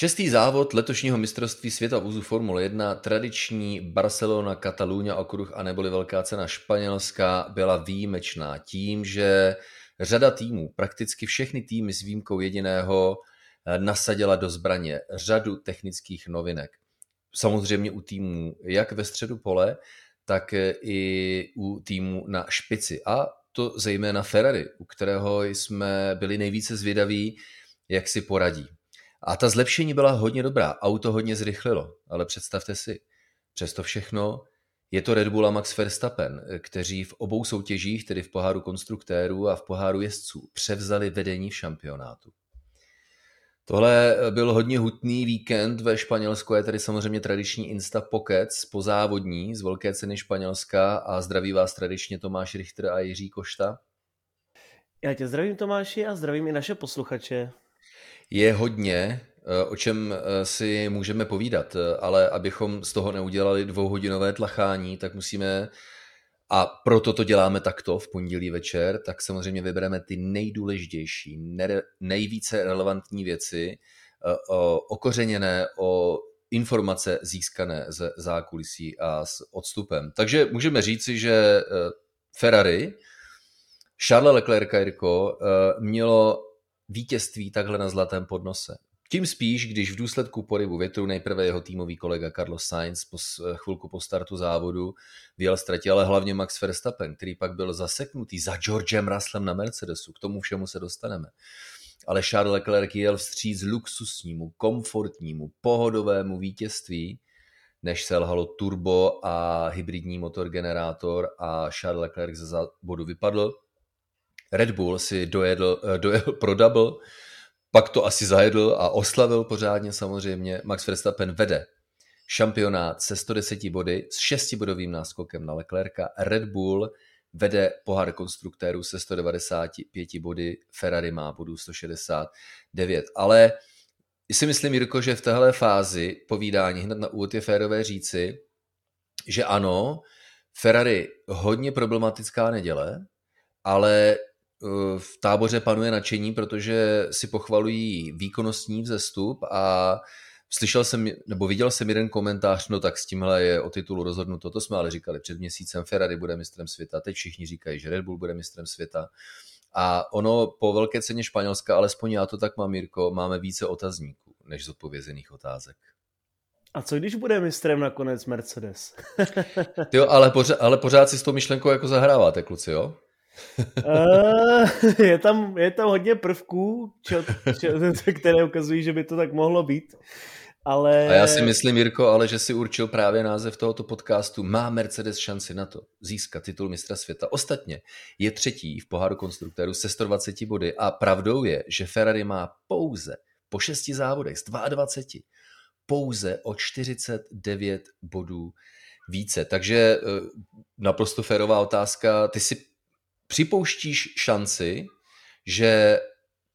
Šestý závod letošního mistrovství světa v úzu Formule 1, tradiční Barcelona, Katalúňa okruh a neboli velká cena Španělska byla výjimečná tím, že řada týmů, prakticky všechny týmy s výjimkou jediného, nasadila do zbraně řadu technických novinek. Samozřejmě u týmů jak ve středu pole, tak i u týmů na špici. A to zejména Ferrari, u kterého jsme byli nejvíce zvědaví, jak si poradí. A ta zlepšení byla hodně dobrá, auto hodně zrychlilo, ale představte si, přesto všechno je to Red Bull a Max Verstappen, kteří v obou soutěžích, tedy v poháru konstruktérů a v poháru jezdců, převzali vedení v šampionátu. Tohle byl hodně hutný víkend ve Španělsku, je tady samozřejmě tradiční instapokec pozávodní z velké ceny Španělska a zdraví vás tradičně Tomáš Richter a Jiří Košta. Já tě zdravím, Tomáši, a zdravím i naše posluchače. Je hodně, o čem si můžeme povídat, ale abychom z toho neudělali dvouhodinové tlachání, tak musíme, a proto to děláme takto v pondělí večer, tak samozřejmě vybereme ty nejdůležitější, nejvíce relevantní věci, okořeněné o informace získané ze zákulisí a s odstupem. Takže můžeme říci, že Ferrari, Charlesa Leclerca, Jirko, mělo vítězství takhle na zlatém podnose. Tím spíš, když v důsledku poryvu větru nejprve jeho týmový kolega Carlos Sainz chvilku po startu závodu vyjel z trati, ale hlavně Max Verstappen, který pak byl zaseknutý za Georgem Russellem na Mercedesu. K tomu všemu se dostaneme. Ale Charles Leclerc jel vstříc luxusnímu, komfortnímu, pohodovému vítězství, než selhalo turbo a hybridní motor generátor a Charles Leclerc ze závodu vypadl. Red Bull si dojel pro double, pak to asi zajedl a oslavil pořádně samozřejmě. Max Verstappen vede šampionát se 110 body s 6bodovým náskokem na Leclerca. Red Bull vede pohár konstruktérů se 195 body, Ferrari má bodů 169. Ale si myslím, Jirko, že v téhle fázi povídání hned na úvod je férové říci, že ano, Ferrari hodně problematická neděle, ale v táboře panuje nadšení, protože si pochvalují výkonnostní vzestup a viděl jsem jeden komentář, no tak s tímhle je o titulu rozhodnuto, to jsme ale říkali před měsícem, Ferrari bude mistrem světa, teď všichni říkají, že Red Bull bude mistrem světa a ono po velké ceně Španělska, alespoň já to tak mám, Jirko, máme více otazníků než zodpovězených otázek. A co když bude mistrem nakonec Mercedes? Jo, ale pořád si s tou myšlenkou jako zahráváte, kluci, jo? Je tam hodně prvků, které ukazují, že by to tak mohlo být. Ale... A já si myslím, Jirko, ale že si určil právě název tohoto podcastu. Má Mercedes šanci na to získat titul mistra světa. Ostatně je třetí v poháru konstruktérů se 120 body a pravdou je, že Ferrari má pouze po 6 závodech z 22 pouze o 49 bodů více. Takže naprosto férová otázka. Ty si připouštíš šanci, že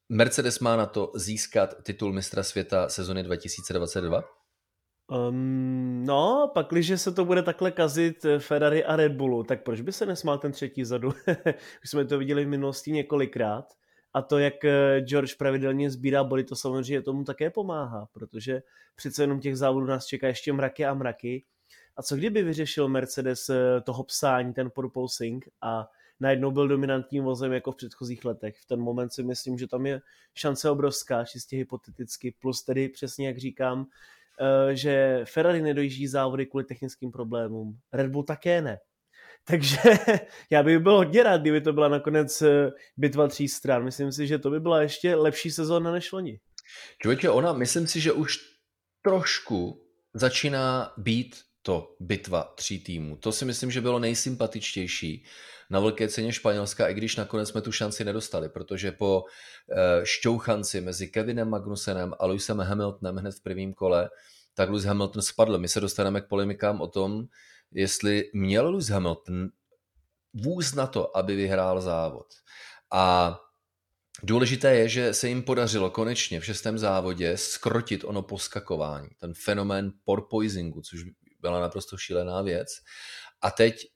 Mercedes má na to získat titul mistra světa sezony 2022? No, pakliže se to bude takhle kazit Ferrari a Red Bullu, tak proč by se nesmál ten třetí zadu? Už jsme to viděli v minulosti několikrát. A to, jak George pravidelně sbírá body, to samozřejmě tomu také pomáhá, protože přece jenom těch závodů nás čeká ještě mraky a mraky. A co kdyby vyřešil Mercedes toho psání, ten porpoising a najednou byl dominantním vozem jako v předchozích letech. V ten moment si myslím, že tam je šance obrovská, čistě hypoteticky, plus tedy přesně jak říkám, že Ferrari nedojíždí závody kvůli technickým problémům. Red Bull také ne. Takže já bych byl hodně rád, kdyby to byla nakonec bitva 3 stran. Myslím si, že to by byla ještě lepší sezóna než loni. Člověče, myslím si, že už trošku začíná být to bitva 3 týmů. To si myslím, že bylo nejsympatičtější na velké ceně Španělska, i když nakonec jsme tu šanci nedostali, protože po šťouchanci mezi Kevinem Magnusenem a Lewisem Hamiltonem hned v prvním kole, tak Lewis Hamilton spadl. My se dostaneme k polemikám o tom, jestli měl Lewis Hamilton vůz na to, aby vyhrál závod. A důležité je, že se jim podařilo konečně v 6. závodě skrotit ono poskakování, ten fenomén porpoisingu, což byla naprosto šílená věc. A teď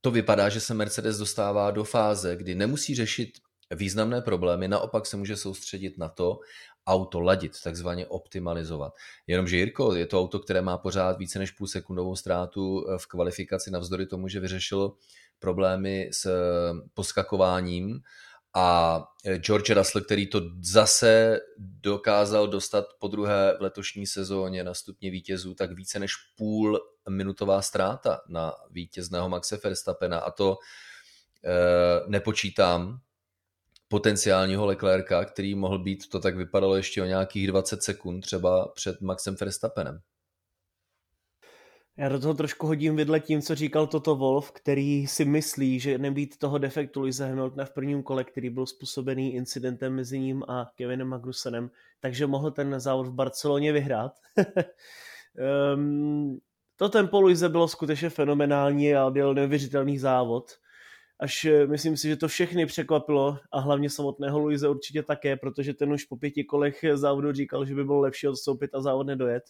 to vypadá, že se Mercedes dostává do fáze, kdy nemusí řešit významné problémy, naopak se může soustředit na to, auto ladit, takzvaně optimalizovat. Jenomže, Jirko, je to auto, které má pořád více než půlsekundovou ztrátu v kvalifikaci navzdory tomu, že vyřešilo problémy s poskakováním, a George Russell, který to zase dokázal dostat podruhé v letošní sezóně na stupně vítězů, tak více než půlminutová ztráta na vítězného Maxe Verstappena, a to nepočítám potenciálního Leclerca, který mohl být, to tak vypadalo, ještě o nějakých 20 sekund třeba před Maxem Verstappenem. Já do toho trošku hodím vidle tím, co říkal Toto Wolff, který si myslí, že nebýt toho defektu Lewise Hamiltona v prvním kole, který byl způsobený incidentem mezi ním a Kevinem Magnussenem, takže mohl ten závod v Barceloně vyhrát. To tempo Lewise bylo skutečně fenomenální a byl neuvěřitelný závod. Až myslím si, že to všechny překvapilo a hlavně samotného Lewise určitě také, protože ten už po 5 kolech závodu říkal, že by bylo lepší odstoupit a závod nedojet.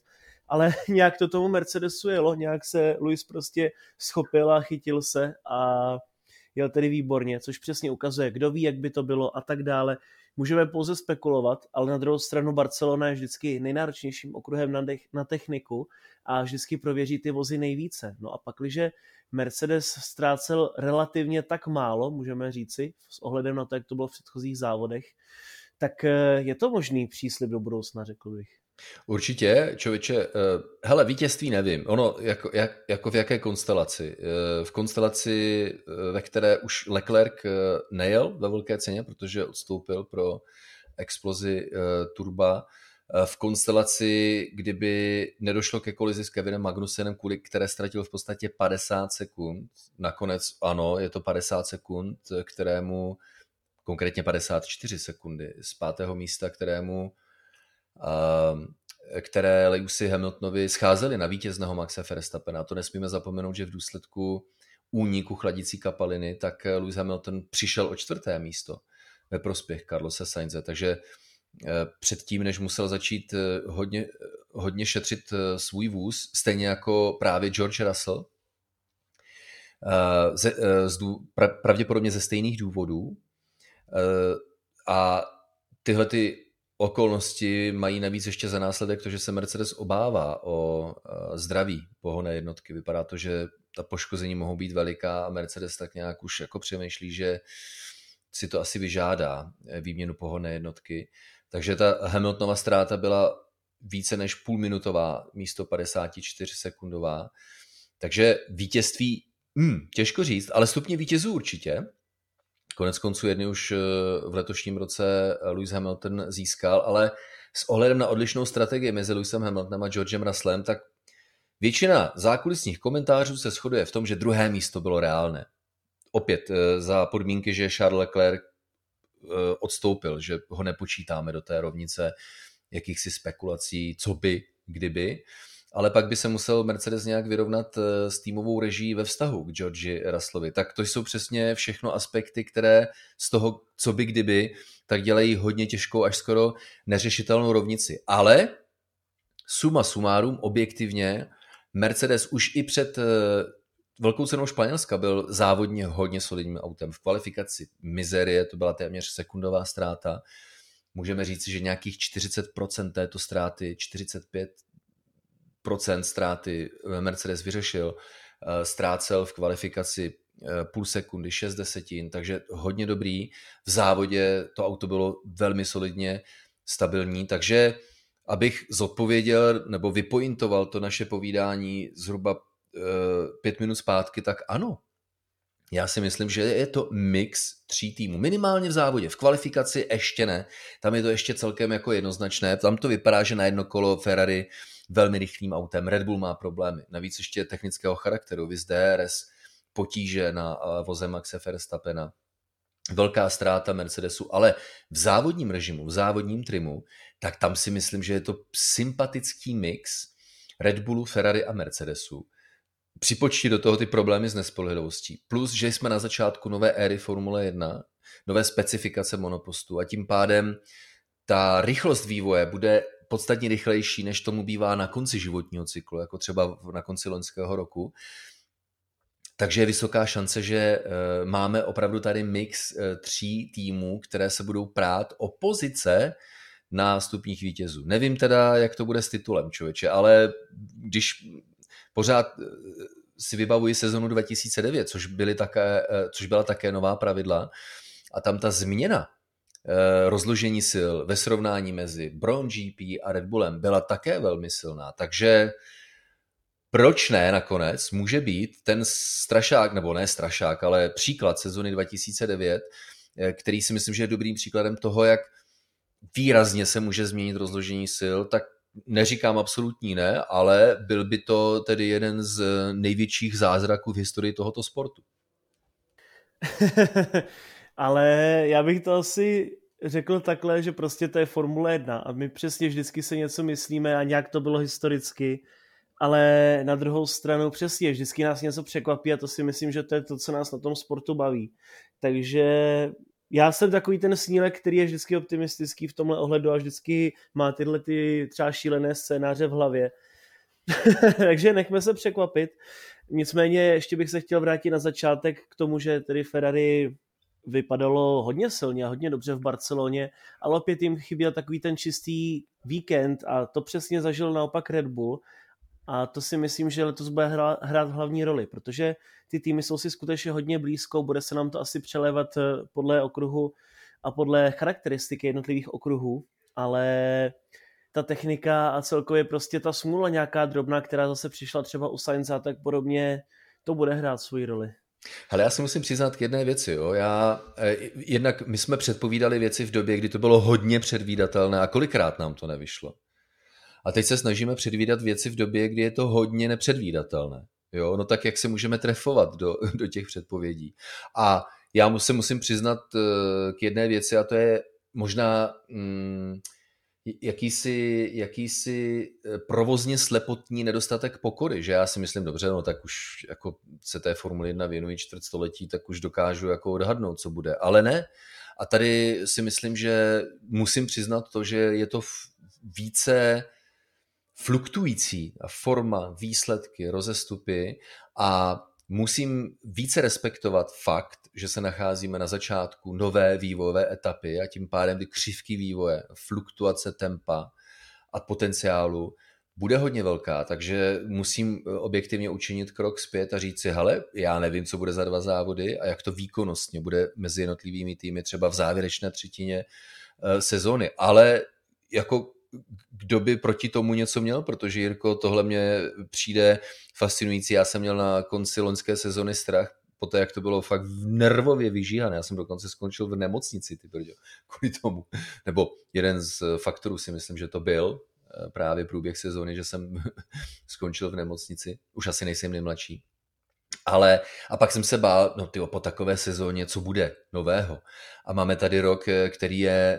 Ale nějak to tomu Mercedesu jelo, nějak se Lewis prostě schopil a chytil se a jel tedy výborně, což přesně ukazuje, kdo ví, jak by to bylo a tak dále. Můžeme pouze spekulovat, ale na druhou stranu Barcelona je vždycky nejnáročnějším okruhem na techniku a vždycky prověří ty vozy nejvíce. No a pak, když Mercedes ztrácel relativně tak málo, můžeme říci, s ohledem na to, jak to bylo v předchozích závodech, tak je to možný příslib do budoucna, řekl bych. Určitě, člověče, hele, vítězství nevím, ono jako v jaké konstelaci. V konstelaci, ve které už Leclerc nejel ve velké ceně, protože odstoupil pro explozi turba, v konstelaci, kdyby nedošlo ke kolizi s Kevinem Magnussenem, kvůli které ztratil v podstatě 50 sekund, nakonec ano, je to 50 sekund, kterému, konkrétně 54 sekundy z 5. místa, které Lewisy Hamiltonovi scházely na vítězného Maxe Verstappena. To nesmíme zapomenout, že v důsledku úniku chladicí kapaliny tak Lewis Hamilton přišel o 4. místo ve prospěch Carlose Sainze. Takže předtím, než musel začít hodně šetřit svůj vůz, stejně jako právě George Russell, pravděpodobně ze stejných důvodů, a tyhle ty okolnosti mají navíc ještě za následek to, že se Mercedes obává o zdraví pohonné jednotky. Vypadá to, že ta poškození mohou být veliká a Mercedes tak nějak už jako přemýšlí, že si to asi vyžádá výměnu pohonné jednotky. Takže ta Hamiltonova ztráta byla více než půlminutová místo 54 sekundová. Takže vítězství, těžko říct, ale stupně vítězů určitě. Konec konců jedny už v letošním roce Lewis Hamilton získal, ale s ohledem na odlišnou strategii mezi Lewisem Hamiltonem a Georgem Russellem, tak většina zákulisních komentářů se shoduje v tom, že 2. místo bylo reálné. Opět za podmínky, že Charles Leclerc odstoupil, že ho nepočítáme do té rovnice jakýchsi spekulací, co by, kdyby. Ale pak by se musel Mercedes nějak vyrovnat s týmovou režií ve vztahu k Georgi Russellovi. Tak to jsou přesně všechno aspekty, které z toho, co by kdyby, tak dělají hodně těžkou až skoro neřešitelnou rovnici. Ale suma sumárum objektivně Mercedes už i před velkou cenou Španělska byl závodně hodně solidním autem. V kvalifikaci mizérie to byla téměř sekundová ztráta. Můžeme říct, že nějakých 40% této ztráty, 45% ztráty Mercedes vyřešil, ztrácel v kvalifikaci půl sekundy, 0,6, takže hodně dobrý. V závodě to auto bylo velmi solidně stabilní, takže abych zodpověděl nebo vypointoval to naše povídání zhruba 5 minut zpátky, tak ano, já si myslím, že je to mix 3 týmů, minimálně v závodě, v kvalifikaci ještě ne, tam je to ještě celkem jako jednoznačné, tam to vypadá, že na jedno kolo Ferrari velmi rychlým autem, Red Bull má problémy, navíc ještě technického charakteru, viz DRS, potíže na voze Maxe Verstappena, velká ztráta Mercedesu, ale v závodním režimu, v závodním trimu, tak tam si myslím, že je to sympatický mix Red Bullu, Ferrari a Mercedesu. Připočti do toho ty problémy s nespolehlivostí. Plus, že jsme na začátku nové éry Formule 1, nové specifikace monopostu a tím pádem ta rychlost vývoje bude podstatně rychlejší, než tomu bývá na konci životního cyklu, jako třeba na konci loňského roku. Takže je vysoká šance, že máme opravdu tady mix tří týmů, které se budou prát o pozice na stupních vítězů. Nevím teda, jak to bude s titulem, člověče, ale když pořád si vybavuji sezonu 2009, což byla také nová pravidla, a tam ta změna rozložení sil ve srovnání mezi Brown GP a Red Bullem byla také velmi silná, takže proč ne nakonec může být ten strašák, nebo ne strašák, ale příklad sezony 2009, který si myslím, že je dobrým příkladem toho, jak výrazně se může změnit rozložení sil, tak neříkám absolutní ne, ale byl by to tedy jeden z největších zázraků v historii tohoto sportu. Ale já bych to asi řekl takhle, že prostě to je Formule 1 a my přesně vždycky se něco myslíme a nějak to bylo historicky, ale na druhou stranu přesně vždycky nás něco překvapí a to si myslím, že to je to, co nás na tom sportu baví. Takže já jsem takový ten snílek, který je vždycky optimistický v tomhle ohledu a vždycky má tyhle ty třeba šílené scénáře v hlavě. Takže nechme se překvapit. Nicméně ještě bych se chtěl vrátit na začátek k tomu, že tedy Ferrari vypadalo hodně silně a hodně dobře v Barceloně, ale opět jim chyběl takový ten čistý víkend a to přesně zažil naopak Red Bull. A to si myslím, že letos bude hrát hlavní roli, protože ty týmy jsou si skutečně hodně blízko, bude se nám to asi přelévat podle okruhu a podle charakteristiky jednotlivých okruhů, ale ta technika a celkově prostě ta smůla nějaká drobná, která zase přišla třeba u Sainza, tak podobně to bude hrát svoji roli. Hele, já si musím přiznat k jedné věci. Jo. Jednak my jsme předpovídali věci v době, kdy to bylo hodně předvídatelné a kolikrát nám to nevyšlo. A teď se snažíme předvídat věci v době, kdy je to hodně nepředvídatelné. Jo? No tak jak se můžeme trefovat do těch předpovědí. A já se musím přiznat k jedné věci a to je možná jakýsi provozně slepotní nedostatek pokory, že já si myslím, dobře, no tak už jako se té Formule 1 věnují čtvrtstoletí, tak už dokážu jako odhadnout, co bude, ale ne. A tady si myslím, že musím přiznat to, že je to více fluktující forma, výsledky, rozestupy a musím více respektovat fakt, že se nacházíme na začátku nové vývojové etapy a tím pádem ty křivky vývoje, fluktuace tempa a potenciálu bude hodně velká, takže musím objektivně učinit krok zpět a říct si, hele, já nevím, co bude za dva závody a jak to výkonnostně bude mezi jednotlivými týmy třeba v závěrečné třetině sezony, ale jako kdo by proti tomu něco měl, protože Jirko, tohle mě přijde fascinující, já jsem měl na konci loňské sezony strach, poté jak to bylo fakt nervově vyžíhané, já jsem dokonce skončil v nemocnici, ty brďo, kvůli tomu, nebo jeden z faktorů si myslím, že to byl právě průběh sezony, že jsem skončil v nemocnici, už asi nejsem nejmladší, ale a pak jsem se bál, no tyjo, po takové sezóně, co bude nového. A máme tady rok, který je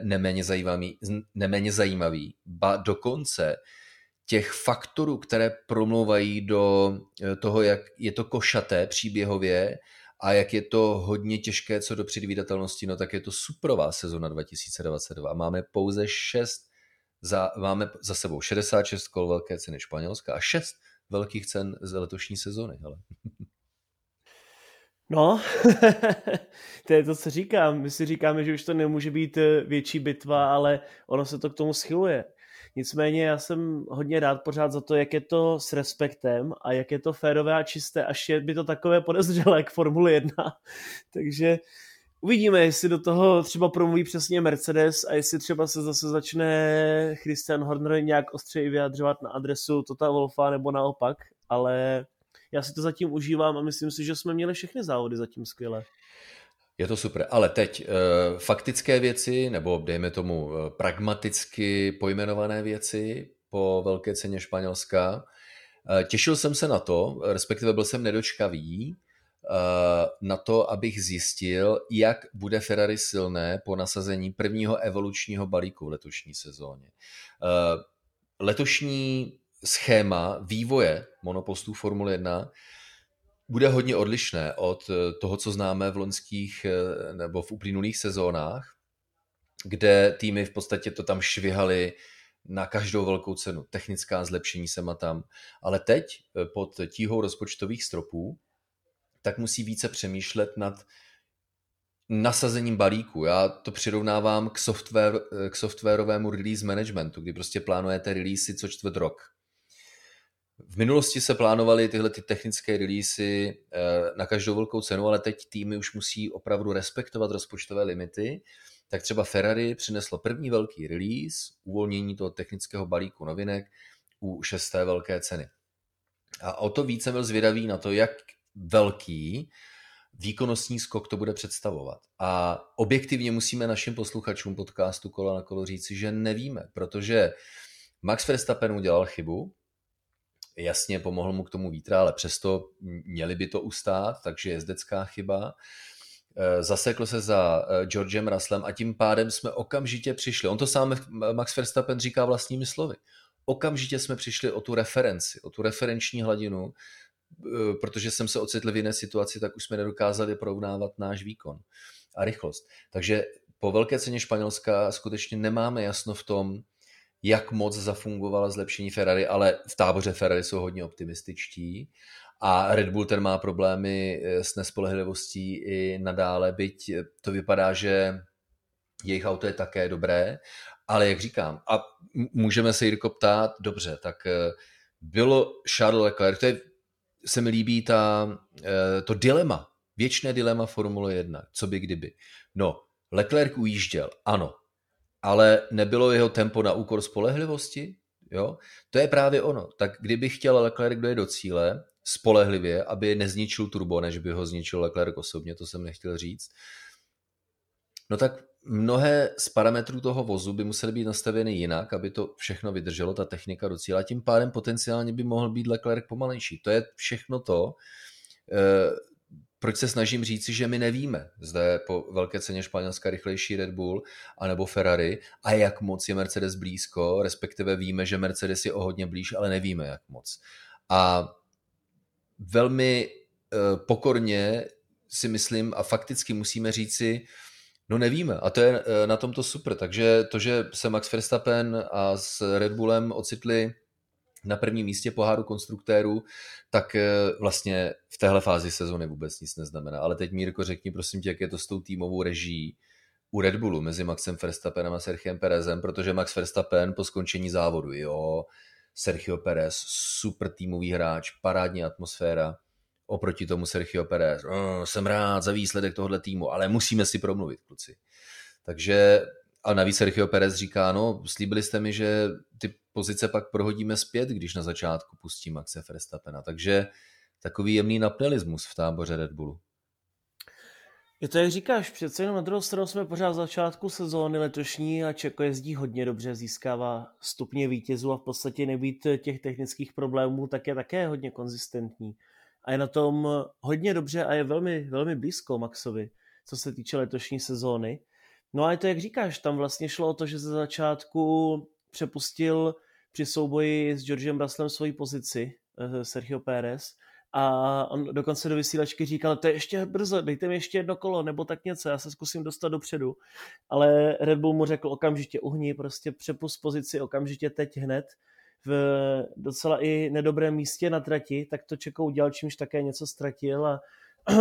neméně zajímavý. Ba dokonce těch faktorů, které promlouvají do toho, jak je to košaté příběhově a jak je to hodně těžké co do předvídatelnosti, no tak je to suprová sezona 2022. Máme pouze 6, máme za sebou 66 kol velké ceny Španělska a 6 velkých cen z letošní sezony. Hele. No, to je to, co říkám. My si říkáme, že už to nemůže být větší bitva, ale ono se to k tomu schyluje. Nicméně já jsem hodně rád pořád za to, jak je to s respektem a jak je to férové a čisté, až je by to takové podezřelé k Formuli 1. Takže uvidíme, jestli do toho třeba promluví přesně Mercedes a jestli třeba se zase začne Christian Horner nějak ostřeji vyjadřovat na adresu Tota Wolfa nebo naopak, ale já si to zatím užívám a myslím si, že jsme měli všechny závody zatím skvěle. Je to super, ale teď faktické věci, nebo dejme tomu pragmaticky pojmenované věci po velké ceně Španělska. Těšil jsem se na to, respektive byl jsem nedočkavý na to, abych zjistil, jak bude Ferrari silné po nasazení prvního evolučního balíku v letošní sezóně. Letošní schéma vývoje monopostů Formule 1 bude hodně odlišné od toho, co známe v loňských nebo v uplynulých sezónách, kde týmy v podstatě to tam švihaly na každou velkou cenu. Technická zlepšení sem a tam. Ale teď pod tíhou rozpočtových stropů tak musí více přemýšlet nad nasazením balíku. Já to přirovnávám k softwarovému release managementu, kdy prostě plánujete releasy co čtvrt rok. V minulosti se plánovaly tyhle ty technické releasy na každou velkou cenu, ale teď týmy už musí opravdu respektovat rozpočtové limity. Tak třeba Ferrari přineslo první velký release, uvolnění toho technického balíku novinek u 6. velké ceny. A o to více byl zvědavý na to, jak velký výkonnostní skok to bude představovat. A objektivně musíme našim posluchačům podcastu Kola na kolo říci, že nevíme, protože Max Verstappen udělal chybu, jasně pomohl mu k tomu vítr, ale přesto měli by to ustát, takže jezdecká chyba. Zasekl se za Georgem Russellem a tím pádem jsme okamžitě přišli. On to sám Max Verstappen říká vlastními slovy. Okamžitě jsme přišli o tu referenci, o tu referenční hladinu, protože jsem se ocitl v jiné situaci, tak už jsme nedokázali porovnávat náš výkon a rychlost. Takže po velké ceně Španělska skutečně nemáme jasno v tom, jak moc zafungovala zlepšení Ferrari, ale v táboře Ferrari jsou hodně optimističtí a Red Bull ten má problémy s nespolehlivostí i nadále, byť to vypadá, že jejich auto je také dobré, ale jak říkám, a můžeme se Jirko ptát, dobře, tak bylo Charles Leclerc, to je, se mi líbí to dilema, věčné dilema Formule 1, co by kdyby. No, Leclerc ujížděl, ano, ale nebylo jeho tempo na úkor spolehlivosti? Jo? To je právě ono. Tak kdyby chtěl Leclerc dojet do cíle spolehlivě, aby nezničil turbo, než by ho zničil Leclerc osobně, to jsem nechtěl říct, no tak mnohé z parametrů toho vozu by musely být nastaveny jinak, aby to všechno vydrželo, ta technika do cíle. A tím pádem potenciálně by mohl být Leclerc pomalejší. To je všechno to, proč se snažím říci, že my nevíme, zde po velké ceně Španělska rychlejší Red Bull anebo Ferrari a jak moc je Mercedes blízko, respektive víme, že Mercedes je o hodně blíž, ale nevíme jak moc. A velmi pokorně si myslím a fakticky musíme říci, no nevíme a to je na tomto super, takže to, že se Max Verstappen a s Red Bullem ocitli na prvním místě poháru konstruktérů, tak vlastně v téhle fázi sezóny vůbec nic neznamená. Ale teď Mírko, řekni prosím tě, jak je to s tou týmovou režií u Red Bullu mezi Maxem Verstappenem a Sergiem Pérezem, protože Max Verstappen po skončení závodu, jo, Sergio Pérez, super týmový hráč, parádní atmosféra, oproti tomu Sergio Pérez, jsem rád za výsledek tohohle týmu, ale musíme si promluvit, kluci. Takže a navíc Sergio Pérez říká, no, slíbili jste mi, že ty pozice pak prohodíme zpět, když na začátku pustí Maxe Verstappena. Takže takový jemný napnelismus v táboře Red Bullu. Je to, jak říkáš, přece jenom na druhou stranu jsme pořád v začátku sezóny letošní a Čeko jezdí hodně dobře, získává stupně vítězů a v podstatě nebýt těch technických problémů, tak je také hodně konzistentní. A je na tom hodně dobře a je velmi, velmi blízko Maxovi, co se týče letošní sezóny. No a je to, jak říkáš, tam vlastně šlo o to, že ze začátku přepustil při souboji s Georgem Russellem svoji pozici, Sergio Pérez, a on dokonce do vysílačky říkal, to je ještě brzo, dejte mi ještě jedno kolo, nebo tak něco, já se zkusím dostat dopředu. Ale Red Bull mu řekl okamžitě uhni, prostě přepust pozici okamžitě teď hned v docela i nedobrém místě na trati, tak to Čeko udělal, čímž také něco ztratil a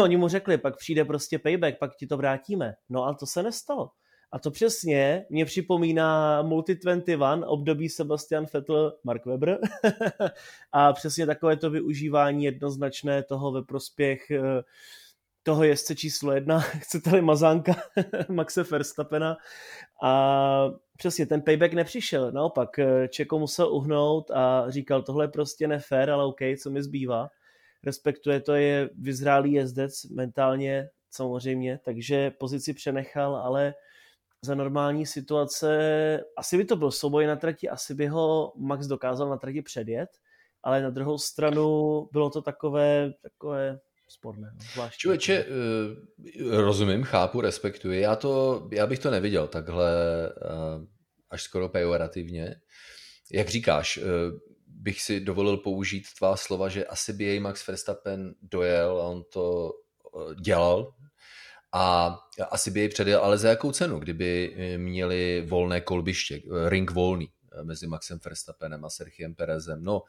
oni mu řekli, pak přijde prostě payback, pak ti to vrátíme. No a to se nestalo. A to přesně mě připomíná Multi-21, období Sebastian Vettel, Mark Webber. A přesně takové to využívání jednoznačné toho ve prospěch toho jezdce číslo 1, chcete-li mazánka Maxe Verstappena. A přesně ten payback nepřišel. Naopak Čeko musel uhnout a říkal, tohle je prostě nefér, ale OK, co mi zbývá. Respektuje to, je vyzrálý jezdec mentálně samozřejmě, takže pozici přenechal, ale za normální situace asi by to byl souboj na trati, asi by ho Max dokázal na trati předjet, ale na druhou stranu bylo to takové sporné. Člověče, rozumím, chápu, respektuji. Já bych to neviděl takhle až skoro pejorativně. Jak říkáš, bych si dovolil použít tvá slova, že asi by jej Max Verstappen dojel a on to dělal a asi by jej předjel, ale za jakou cenu, kdyby měli volné kolbiště, ring volný mezi Maxem Verstappenem a Sergiem Pérezem. No,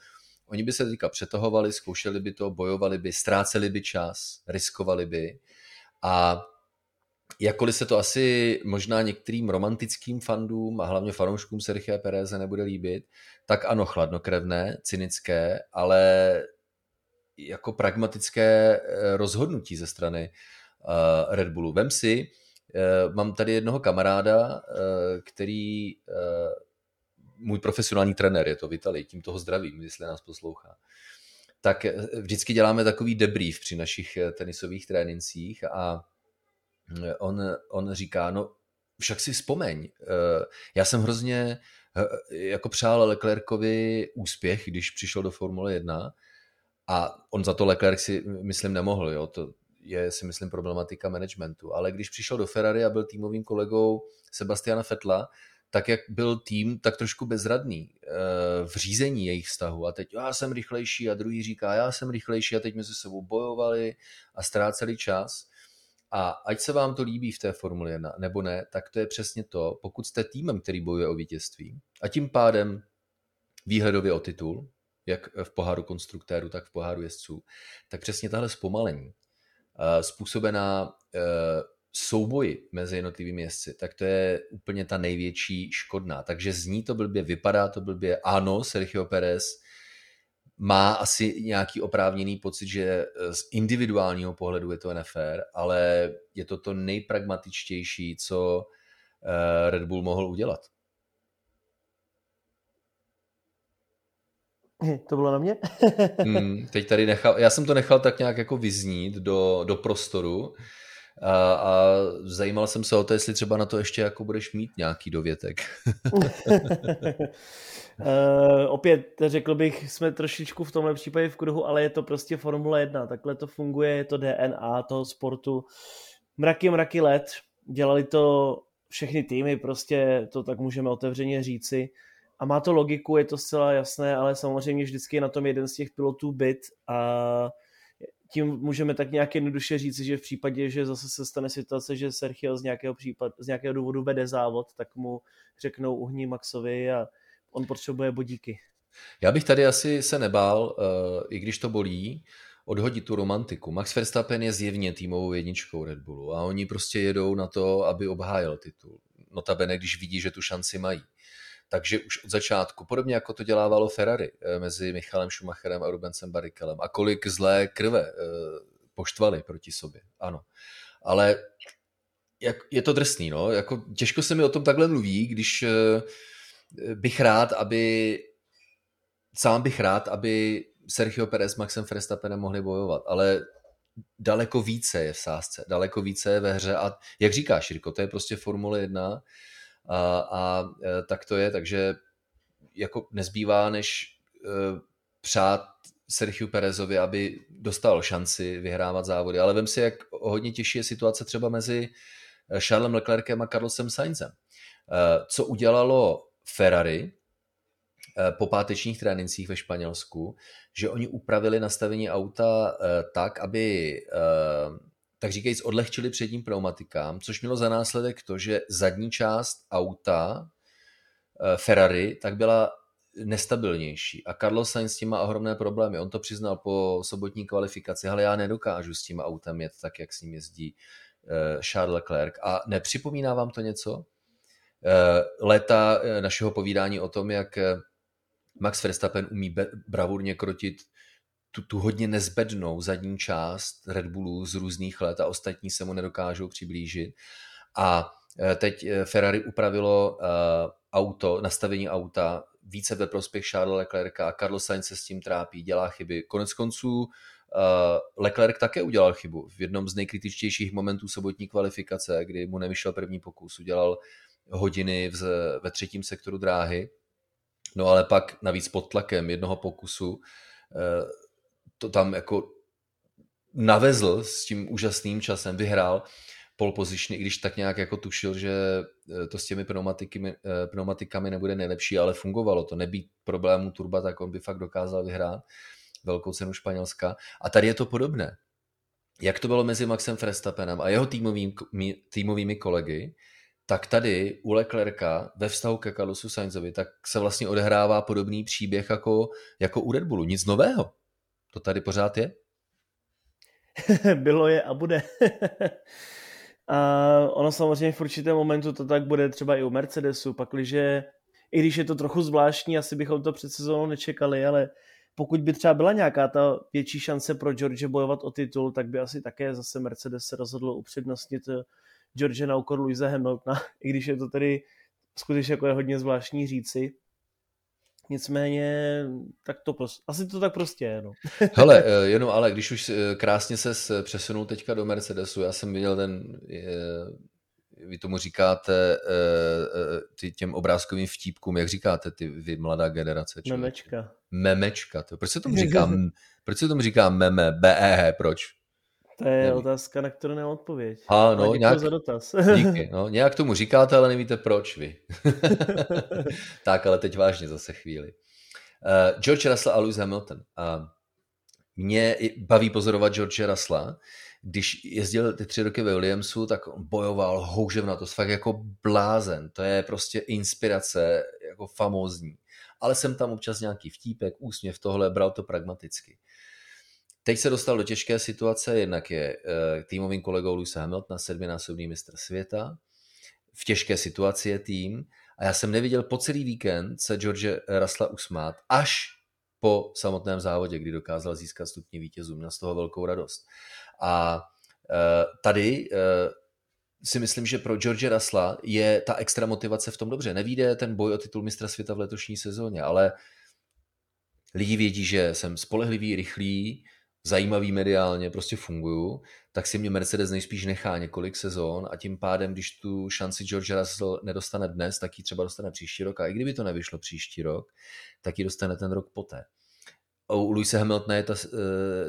Oni by se teďka přetahovali, zkoušeli by to, bojovali by, ztráceli by čas, riskovali by. A jakkoliv se to asi možná některým romantickým fandům a hlavně fanouškům Sergia Péreze nebude líbit, tak ano, chladnokrevné, cynické, ale jako pragmatické rozhodnutí ze strany Red Bullu. Vem si, mám tady jednoho kamaráda, který můj profesionální trenér, je to v Italii, tím toho zdravím, jestli nás poslouchá. Tak vždycky děláme takový debrief při našich tenisových trénincích a on říká, no však si vzpomeň, já jsem hrozně jako přál Leclercovi úspěch, když přišel do Formule 1 a on za to Leclerc si myslím nemohl, jo, to je si myslím problematika managementu, ale když přišel do Ferrari a byl týmovým kolegou Sebastiana Vettela, tak jak byl tým tak trošku bezradný v řízení jejich vztahu a teď já jsem rychlejší a druhý říká já jsem rychlejší a teď mezi sebou bojovali a ztráceli čas. A ať se vám to líbí v té Formuli 1 nebo ne, tak to je přesně to, pokud jste týmem, který bojuje o vítězství a tím pádem výhledově o titul, jak v poháru konstruktérů, tak v poháru jezdců, tak přesně tahle zpomalení způsobená souboji mezi jednotlivými jezdci, tak to je úplně ta největší škodná. Takže zní to blbě, vypadá to blbě. Ano, Sergio Pérez má asi nějaký oprávněný pocit, že z individuálního pohledu je to nefér, ale je to to nejpragmatičtější, co Red Bull mohl udělat. To bylo na mě? Teď tady nechal, já jsem to nechal tak nějak jako vyznít do prostoru a zajímal jsem se o to, jestli třeba na to ještě jako budeš mít nějaký dovětek. Opět řekl bych, jsme trošičku v tomhle případě v kruhu, ale je to prostě Formule 1, takhle to funguje, je to DNA toho sportu. Mraky let, dělali to všechny týmy, prostě to tak můžeme otevřeně říci. A má to logiku, je to zcela jasné, ale samozřejmě vždycky je na tom jeden z těch pilotů bit a tím můžeme tak nějak jednoduše říct, že v případě, že zase se stane situace, že Sergio z nějakého důvodu vede závod, tak mu řeknou uhni Maxovi a on potřebuje bodíky. Já bych tady asi se nebál, i když to bolí, odhodit tu romantiku. Max Verstappen je zjevně týmovou jedničkou Red Bullu a oni prostě jedou na to, aby obhájil titul. Notabene, když vidí, že tu šanci mají. Takže už od začátku, podobně jako to dělávalo Ferrari mezi Michalem Schumacherem a Rubensem Barrichelem a kolik zlé krve poštvali proti sobě, ano. Ale je to drsný, no? Jako, těžko se mi o tom takhle mluví, když bych rád, aby Sergio Pérez s Maxem Verstappenem mohli bojovat, ale daleko více je v sázce, daleko více je ve hře a jak říkáš, Jirko, to je prostě Formule 1, a tak to je, takže jako nezbývá, než přát Sergiu Pérezovi, aby dostal šanci vyhrávat závody. Ale vem si, jak hodně těžší je situace třeba mezi Charlesem Leclercem a Carlosem Sainzem. Co udělalo Ferrari po pátečních trénincích ve Španělsku, že oni upravili nastavení auta tak, aby tak říkajíc odlehčili předním pneumatikám, což mělo za následek to, že zadní část auta Ferrari tak byla nestabilnější a Carlos Sainz s tím má ohromné problémy. On to přiznal po sobotní kvalifikaci, ale já nedokážu s tím autem jet tak, jak s ním jezdí Charles Leclerc. A nepřipomíná vám to něco? Léta našeho povídání o tom, jak Max Verstappen umí bravurně krotit tu hodně nezbednou zadní část Red Bullu z různých let a ostatní se mu nedokážou přiblížit. A teď Ferrari upravilo nastavení auta více ve prospěch Charlesa Leclerca. Carlos Sainz se s tím trápí, dělá chyby. Koneckonců Leclerc také udělal chybu. V jednom z nejkritičtějších momentů sobotní kvalifikace, kdy mu nevyšel první pokus, udělal hodiny ve třetím sektoru dráhy. No ale pak navíc pod tlakem jednoho pokusu to tam jako navezl s tím úžasným časem, vyhrál pole position, i když tak nějak jako tušil, že to s těmi pneumatikami nebude nejlepší, ale fungovalo to. Nebýt problémů turba, tak on by fakt dokázal vyhrát velkou cenu Španělska. A tady je to podobné. Jak to bylo mezi Maxem Verstappenem a jeho týmovými kolegy, tak tady u Leclerca ve vztahu ke Carlosu Sainzovi, tak se vlastně odehrává podobný příběh jako u Red Bullu. Nic nového. To tady pořád je? Bylo je a bude. A ono samozřejmě v určitém momentu to tak bude třeba i u Mercedesu, pakliže, i když je to trochu zvláštní, asi bychom to před sezónou nečekali, ale pokud by třeba byla nějaká ta větší šance pro George bojovat o titul, tak by asi také zase Mercedes se rozhodlo upřednostnit George na úkor Lewise Hamiltona, i když je to tedy skutečně jako je hodně zvláštní říci. Nicméně, tak to prostě, asi to tak prostě je. No. Hele, jenom ale, když už krásně se přesunul teďka do Mercedesu, já jsem viděl ten, vy tomu říkáte, těm obrázkovým vtípkům, jak říkáte ty vy, mladá generace? Člověk? Memečka. Memečka, to. Proč se tomu říká meme, BEH, proč? To je nevím. Otázka, na kterou nemám odpověď. No, nějak, za dotaz. Díky, no, nějak tomu říkáte, ale nevíte proč vy. Tak, ale teď vážně zase chvíli. George Russell a Lewis Hamilton. Mě baví pozorovat George Russella. Když jezdil ty 3 roky ve Williamsu, tak on bojoval houževnatost, fakt jako blázen. To je prostě inspirace, jako famózní. Ale jsem tam občas nějaký vtípek, úsměv, tohle, bral to pragmaticky. Teď se dostal do těžké situace, jednak je týmovým kolegou Lewise Hamiltona, 7násobný mistr světa. V těžké situaci je tým a já jsem neviděl po celý víkend se George Russella usmát až po samotném závodě, kdy dokázal získat stupně vítězů. Měl z toho velkou radost. A tady si myslím, že pro George Russella je ta extra motivace v tom dobře. Nevíde ten boj o titul mistra světa v letošní sezóně, ale lidi vědí, že jsem spolehlivý, rychlý, zajímavý mediálně, prostě funguju, tak si mě Mercedes nejspíš nechá několik sezon a tím pádem, když tu šanci George Russell nedostane dnes, tak ji třeba dostane příští rok a i kdyby to nevyšlo příští rok, tak ji dostane ten rok poté. U Lewise Hamiltona je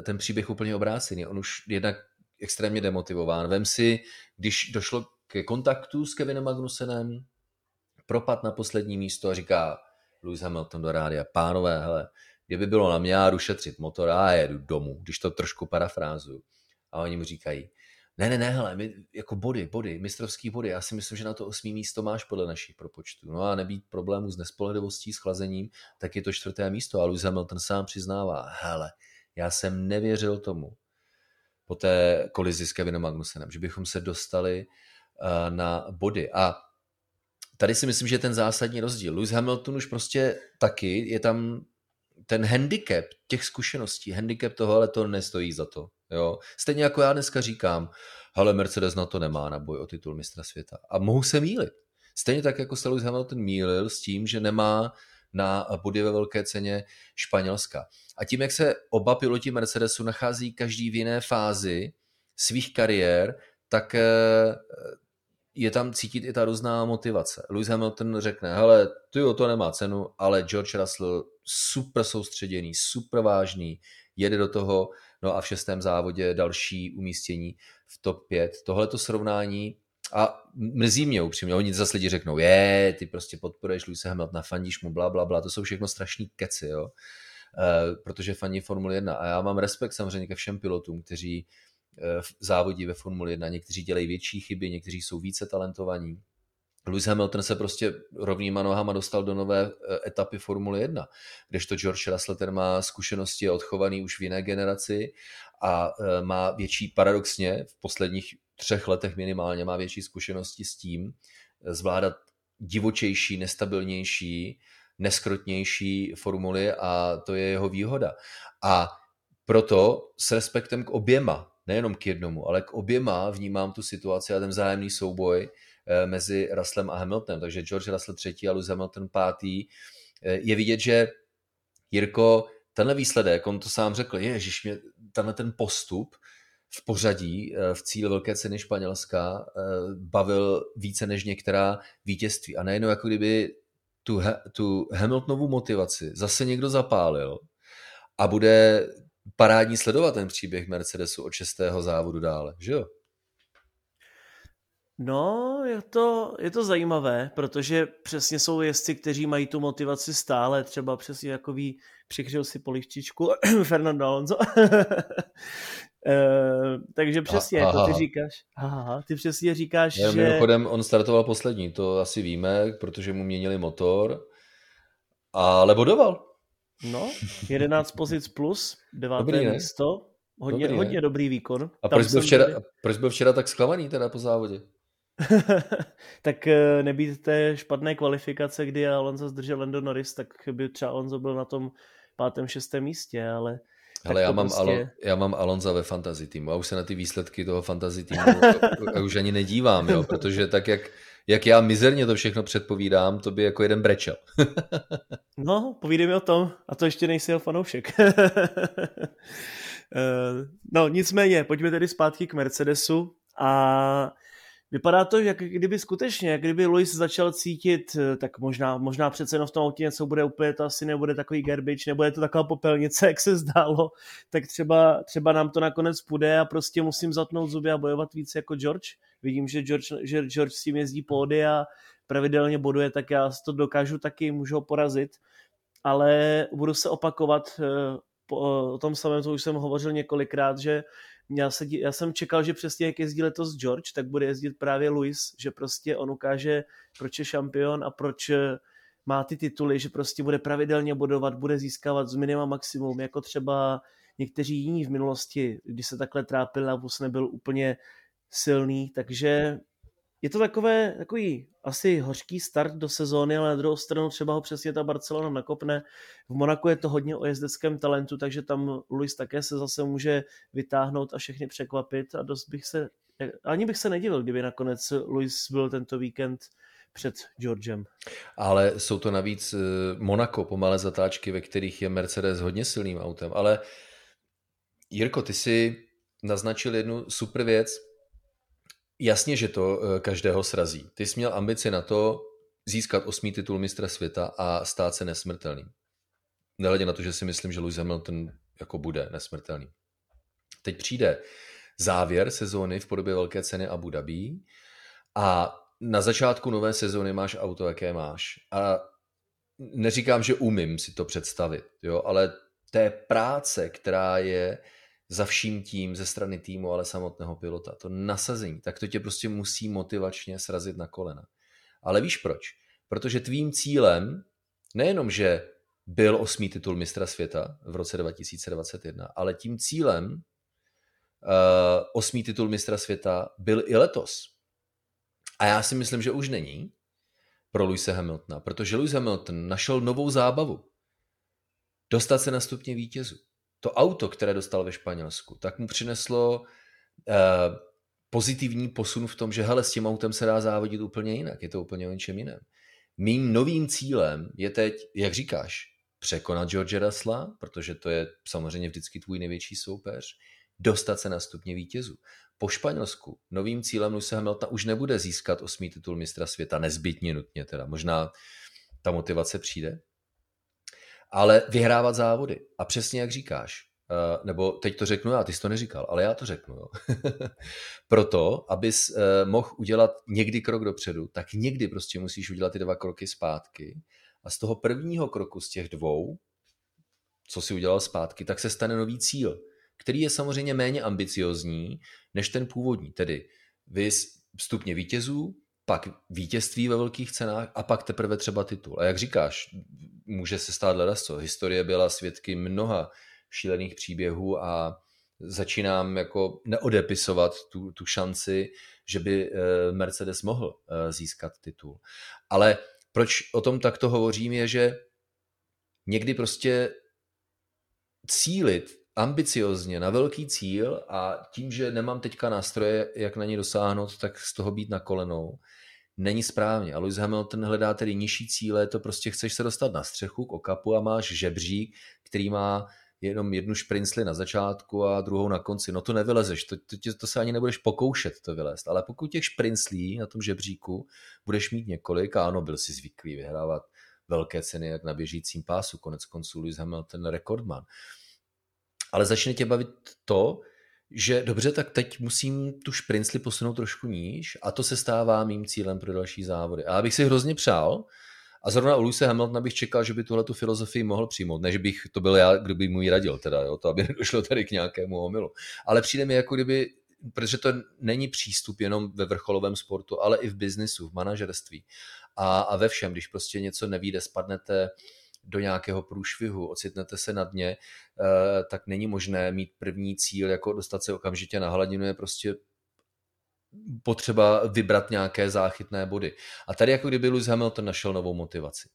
ten příběh úplně obrácený. On už jednak extrémně demotivován. Vem si, když došlo ke kontaktu s Kevinem Magnusenem, propad na poslední místo a říká Lewis Hamilton do rádia, pánové, hele, kdyby bylo na mě, já jdu šetřit motor, já jedu domů, když to trošku parafrázuju. A oni mu říkají, ne, hele, my, jako body, mistrovský body, já si myslím, že na to 8. místo máš podle našich propočtů. No a nebýt problémů s nespolehlivostí, s chlazením, tak je to 4. místo. A Lewis Hamilton sám přiznává, hele, já jsem nevěřil tomu po té kolizi s Kevinem Magnusenem, že bychom se dostali na body. A tady si myslím, že je ten zásadní rozdíl. Lewis Hamilton už prostě taky, je tam ten handicap těch zkušeností, handicap toho, ale to nestojí za to. Jo? Stejně jako já dneska říkám, hele, Mercedes na to nemá na boj o titul mistra světa. A mohu se mýlit. Stejně tak, jako se Lewis Hamilton mýlil s tím, že nemá na body ve velké ceně Španělska. A tím, jak se oba piloti Mercedesu nachází každý v jiné fázi svých kariér, tak je tam cítit i ta různá motivace. Lewis Hamilton řekne, hele, tyjo, to nemá cenu, ale George Russell super soustředěný, super vážný, jede do toho, no a v 6. závodě další umístění v top 5. Tohleto srovnání a mrzí mě upřímně, oni zase lidi řeknou, ty prostě podporuješ Lewise Hamiltona, fandíš mu, blablabla, to jsou všechno strašný keci, jo, protože fandí Formule 1 a já mám respekt samozřejmě ke všem pilotům, kteří závodí ve Formule 1, někteří dělají větší chyby, někteří jsou více talentovaní. Lewis Hamilton se prostě rovnýma nohama dostal do nové etapy Formule 1, kdežto George Russell ten má zkušenosti, je odchovaný už v jiné generaci a má větší, paradoxně v posledních 3 letech minimálně, má větší zkušenosti s tím zvládat divočejší, nestabilnější, neskrotnější formuly a to je jeho výhoda. A proto s respektem k oběma, nejenom k jednomu, ale k oběma vnímám tu situaci a ten vzájemný souboj mezi Russellem a Hamiltonem. Takže George Russell 3. a Lewis Hamilton 5. Je vidět, že Jirko, tenhle výsledek, on to sám řekl, ježiš, mě tenhle ten postup v pořadí v cíli velké ceny Španělska bavil více než některá vítězství. A nejenom jako kdyby tu Hamiltonovu motivaci zase někdo zapálil a bude parádní sledovat ten příběh Mercedesu od 6. závodu dále, že jo? No, je to zajímavé, protože přesně jsou jezdci, kteří mají tu motivaci stále, třeba přesně jako přikřil si polivčičku Fernando Alonso, Takže přesně, to ty říkáš. Ty přesně říkáš, že... Mimochodem, on startoval poslední, to asi víme, protože mu měnili motor, ale bodoval. No, 11 pozic plus, 9. místo, hodně dobrý výkon. A proč byl včera tak zklamaný teda po závodě? Tak nebýt té špatné kvalifikace, kdy Alonso zdržel Lando Norris, tak by třeba Alonso byl na tom 5., 6. místě, ale... Hele, já mám Alonza ve fantasy týmu a už se na ty výsledky toho fantasy týmu už ani nedívám, jo, protože tak, jak já mizerně to všechno předpovídám, to by jako jeden brečel. No, povídej mi o tom, a to ještě nejsi jeho fanoušek. No, nicméně, pojďme tedy zpátky k Mercedesu a vypadá to, jak kdyby Lewis začal cítit, tak možná přece jenom v tom autě něco bude úplně, to asi nebude takový garbage, nebude to taková popelnice, jak se zdálo, tak třeba nám to nakonec půjde a prostě musím zatnout zuby a bojovat víc jako George. Vidím, že George s tím jezdí pódy a pravidelně boduje, tak já to dokážu taky, můžu ho porazit, ale budu se opakovat o tom samém, co už jsem hovořil několikrát, že já jsem čekal, že přesně jak jezdí letos George, tak bude jezdit právě Lewis, že prostě on ukáže, proč je šampion a proč má ty tituly, že prostě bude pravidelně bodovat, bude získávat z minima maximum, jako třeba někteří jiní v minulosti, když se takhle trápil a vůbec nebyl úplně silný, takže je to takový asi hořký start do sezóny, ale na druhou stranu třeba ho přesně ta Barcelona nakopne. V Monaku je to hodně o jezdeckém talentu, takže tam Lewis také se zase může vytáhnout a všechny překvapit a ani bych se nedivil, kdyby nakonec Lewis byl tento víkend před Georgem. Ale jsou to navíc Monako, pomalé zatáčky, ve kterých je Mercedes hodně silným autem, ale Jirko, ty si naznačil jednu super věc. Jasně, že to každého srazí. Ty jsi měl ambici na to získat 8. titul mistra světa a stát se nesmrtelným. Nehledě na to, že si myslím, že Lewis Hamilton jako bude nesmrtelný. Teď přijde závěr sezóny v podobě velké ceny Abu Dhabí a na začátku nové sezóny máš auto, jaké máš. A neříkám, že umím si to představit, jo, ale té práce, která je za vším tím, ze strany týmu, ale samotného pilota, to nasazení, tak to tě prostě musí motivačně srazit na kolena. Ale víš proč? Protože tvým cílem, nejenom, že byl 8. titul mistra světa v roce 2021, ale tím cílem 8. titul mistra světa byl i letos. A já si myslím, že už není pro Lewise Hamiltona, protože Lewis Hamilton našel novou zábavu. Dostat se na stupně vítězů. To auto, které dostal ve Španělsku, tak mu přineslo pozitivní posun v tom, že hele, s tím autem se dá závodit úplně jinak, je to úplně o něčem jiném. Mým novým cílem je teď, jak říkáš, překonat George Russella, protože to je samozřejmě vždycky tvůj největší soupeř, dostat se na stupně vítězů. Po Španělsku novým cílem Lewise Hamiltona už nebude získat 8. titul mistra světa, nezbytně nutně teda, možná ta motivace přijde, ale vyhrávat závody. A přesně jak říkáš, nebo teď to řeknu já, ty jsi to neříkal, ale já to řeknu. Jo. Proto, abys mohl udělat někdy krok dopředu, tak někdy prostě musíš udělat ty 2 kroky zpátky a z toho prvního kroku z těch 2, co si udělal zpátky, tak se stane nový cíl, který je samozřejmě méně ambiciozní než ten původní, tedy vys stupně vítězů, pak vítězství ve velkých cenách a pak teprve třeba titul. A jak říkáš, může se stát ledasto. Historie byla svědky mnoha šílených příběhů a začínám jako neodepisovat tu šanci, že by Mercedes mohl získat titul. Ale proč o tom takto hovořím je, že někdy prostě cílit ambiciozně na velký cíl a tím, že nemám teďka nástroje, jak na ně dosáhnout, tak z toho být na kolenou, není správně. A Lewis Hamilton hledá tedy nižší cíle, to prostě chceš se dostat na střechu k okapu a máš žebřík, který má jenom jednu šprincli na začátku a druhou na konci. No to nevylezeš, to se ani nebudeš pokoušet to vylézt, ale pokud těch šprinclí na tom žebříku budeš mít několik, a ano, byl si zvyklý vyhrávat velké ceny jak na běžícím pásu, koneckonců Lewis Hamilton rekordman. Ale začne tě bavit to, že dobře, tak teď musím tu šprincli posunout trošku níž a to se stává mým cílem pro další závody. A já bych si hrozně přál, A zrovna u Lewise Hamiltona bych čekal, že by tuhle tu filozofii mohl přijmout, než bych to byl já, kdo by mu ji radil, teda, jo, to aby nedošlo tady k nějakému omylu. Ale přijde mi, jako kdyby, protože to není přístup jenom ve vrcholovém sportu, ale i v biznisu, v manažerství a ve všem, když prostě něco nevíde, spadnete do nějakého průšvihu, ocitnete se na dně, tak není možné mít první cíl, jako dostat se okamžitě na hladinu, je prostě potřeba vybrat nějaké záchytné body. A tady jako kdyby Lewis Hamilton našel novou motivaci.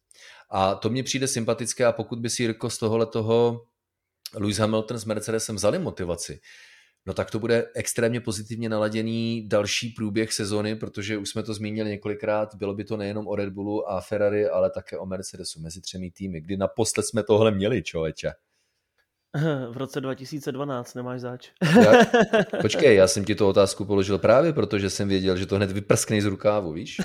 A to mně přijde sympatické, a pokud by si, Jirko, z tohohletoho Lewis Hamilton s Mercedesem vzali motivaci, no tak to bude extrémně pozitivně naladěný další průběh sezony, protože už jsme to zmínili několikrát, bylo by to nejenom o Red Bullu a Ferrari, ale také o Mercedesu mezi třemi týmy, kdy naposled jsme tohle měli, člověče. V roce 2012, nemáš zač. Jak? Počkej, já jsem ti tu otázku položil právě, protože jsem věděl, že to hned vyprskne z rukávu, víš?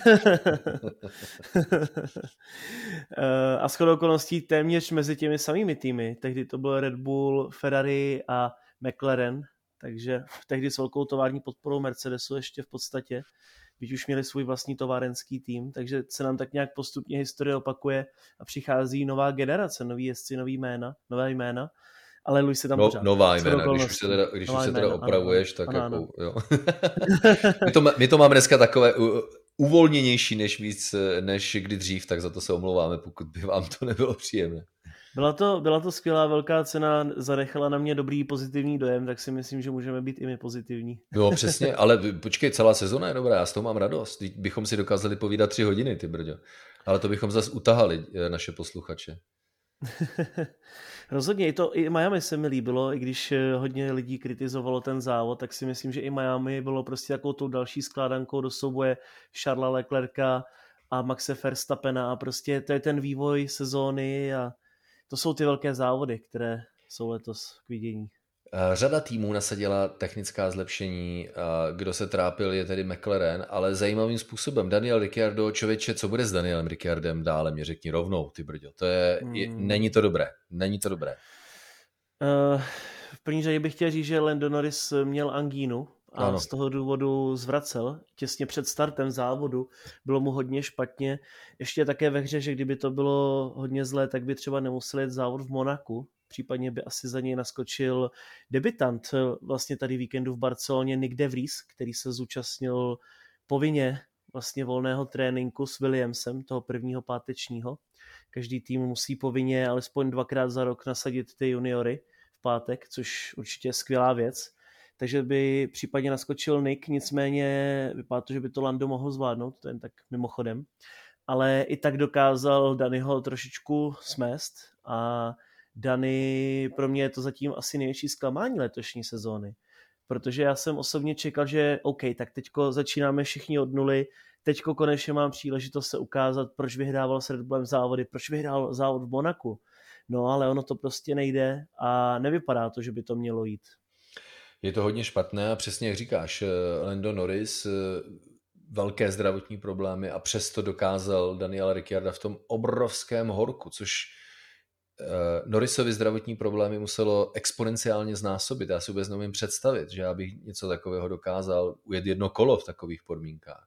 A shodou okolností téměř mezi těmi samými týmy. Tehdy to byl Red Bull, Ferrari a McLaren, takže tehdy s velkou tovární podporou Mercedesu ještě v podstatě, byť už měli svůj vlastní továrenský tým, takže se nám tak nějak postupně historie opakuje a přichází nová generace, noví jezdci, nové jména. Ale Lewis se tam pořád. Nová jména, když už se teda opravuješ, ano, tak ano, jako, ano. Jo. my to máme dneska takové uvolněnější než kdy dřív, tak za to se omlouváme, pokud by vám to nebylo příjemné. Byla to skvělá velká cena, zanechala na mě dobrý pozitivní dojem, tak si myslím, že můžeme být i my pozitivní. Jo, přesně, ale počkej, celá sezona je dobrá, já s toho mám radost. Bychom si dokázali povídat 3 hodiny, ty brďo. Ale to bychom zase utahali naše posluchače. Rozhodně, i Miami se mi líbilo, i když hodně lidí kritizovalo ten závod, tak si myslím, že i Miami bylo prostě takovou tou další skládankou do souboje Charlesa Leclerca a Maxe Verstappena a prostě to je ten vývoj sezóny a to jsou ty velké závody, které jsou letos k vidění. Řada týmů nasadila technická zlepšení, kdo se trápil je tedy McLaren, ale zajímavým způsobem Daniel Ricciardo, člověče, co bude s Danielem Ricciardem dále, mě řekni rovnou, ty brďo, to je, není to dobré. V první řadě bych chtěl říct, že Lando Norris měl angínu a ano. Z toho důvodu zvracel, těsně před startem závodu, bylo mu hodně špatně, ještě také ve hře, že kdyby to bylo hodně zlé, tak by třeba nemusel jít závod v Monaku, případně by asi za něj naskočil debutant vlastně tady víkendu v Barceloně Nick de Vries, který se zúčastnil povinně vlastně volného tréninku s Williamsem, toho prvního pátečního. Každý tým musí povinně alespoň 2x za rok nasadit ty juniory v pátek, což určitě je skvělá věc. Takže by případně naskočil Nick, nicméně vypadá to, že by to Lando mohl zvládnout, to jen tak mimochodem. Ale i tak dokázal Daniho trošičku smést a Dani, pro mě je to zatím asi největší zklamání letošní sezóny, protože já jsem osobně čekal, že OK, tak teďko začínáme všichni od nuly, teďko konečně mám příležitost se ukázat, proč vyhrával s Red Bullem závody, proč vyhrál závod v Monaku, no ale ono to prostě nejde a nevypadá to, že by to mělo jít. Je to hodně špatné a přesně jak říkáš, Lando Norris velké zdravotní problémy a přesto dokázal Daniela Ricciarda v tom obrovském horku, což Norrisovi zdravotní problémy muselo exponenciálně znásobit. Já si vůbec neumím představit, že já bych něco takového dokázal ujet jedno kolo v takových podmínkách.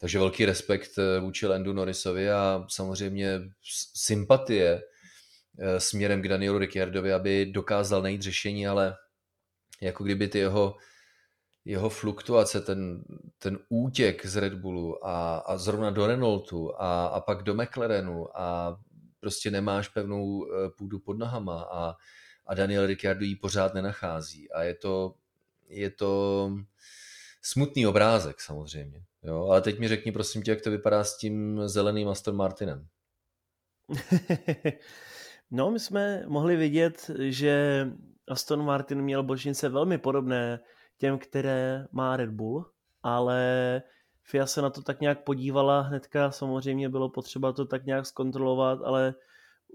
Takže velký respekt vůči Landu Norrisovi a samozřejmě sympatie směrem k Danielu Ricciardovi, aby dokázal najít řešení, ale jako kdyby ty jeho fluktuace, ten útěk z Red Bullu a zrovna do Renaultu a pak do McLarenu a prostě nemáš pevnou půdu pod nohama a Daniel Ricciardo ji pořád nenachází. A je to smutný obrázek samozřejmě. Jo? Ale teď mi řekni, prosím tě, jak to vypadá s tím zeleným Aston Martinem. No, my jsme mohli vidět, že Aston Martin měl bočnice velmi podobné těm, které má Red Bull, ale FIA se na to tak nějak podívala hnedka, samozřejmě bylo potřeba to tak nějak zkontrolovat, ale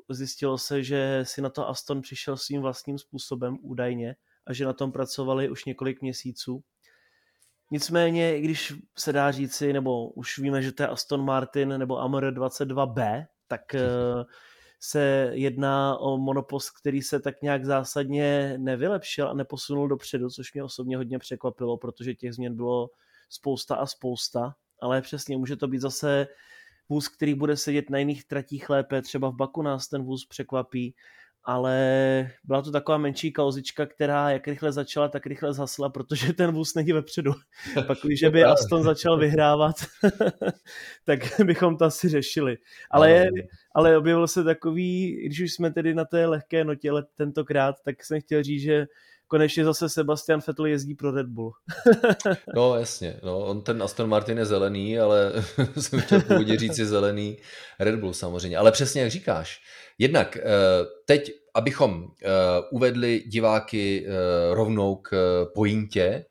zjistilo se, že si na to Aston přišel svým vlastním způsobem údajně a že na tom pracovali už několik měsíců. Nicméně, i když se dá říci, nebo už víme, že to je Aston Martin nebo Amr 22B, tak se jedná o monopost, který se tak nějak zásadně nevylepšil a neposunul dopředu, což mě osobně hodně překvapilo, protože těch změn bylo spousta a spousta, ale přesně může to být zase vůz, který bude sedět na jiných tratích lépe, třeba v Baku nás ten vůz překvapí, ale byla to taková menší kauzička, která jak rychle začala, tak rychle zhasla, protože ten vůz není vepředu. Pak, když by Aston začal vyhrávat, tak bychom to asi řešili. Ale objevil se takový, když už jsme tedy na té lehké notě tentokrát, tak jsem chtěl říct, že konečně zase Sebastian Vettel jezdí pro Red Bull. No jasně, no, on ten Aston Martin je zelený, ale jsem chtěl původně říct, je zelený Red Bull samozřejmě. Ale přesně jak říkáš, jednak teď, abychom uvedli diváky rovnou k pointě,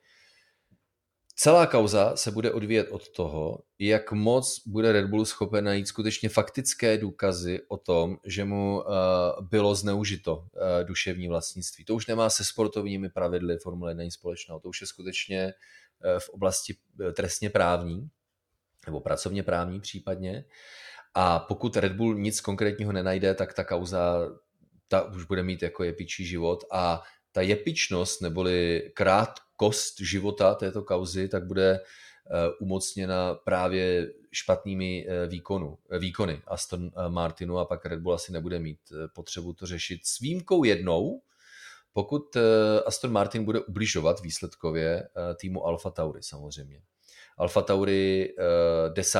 celá kauza se bude odvíjet od toho, jak moc bude Red Bull schopen najít skutečně faktické důkazy o tom, že mu bylo zneužito duševní vlastnictví. To už nemá se sportovními pravidly Formule 1 společného, to už je skutečně v oblasti trestně právní nebo pracovně právní případně. A pokud Red Bull nic konkrétního nenajde, tak ta kauza ta už bude mít jako jepičí život a ta jepičnost neboli krátkost života této kauzy tak bude umocněna právě špatnými výkony Aston Martinu a pak Red Bull asi nebude mít potřebu to řešit s výjimkou jednou, pokud Aston Martin bude ubližovat výsledkově týmu Alfa Tauri samozřejmě. Alfa Tauri 10.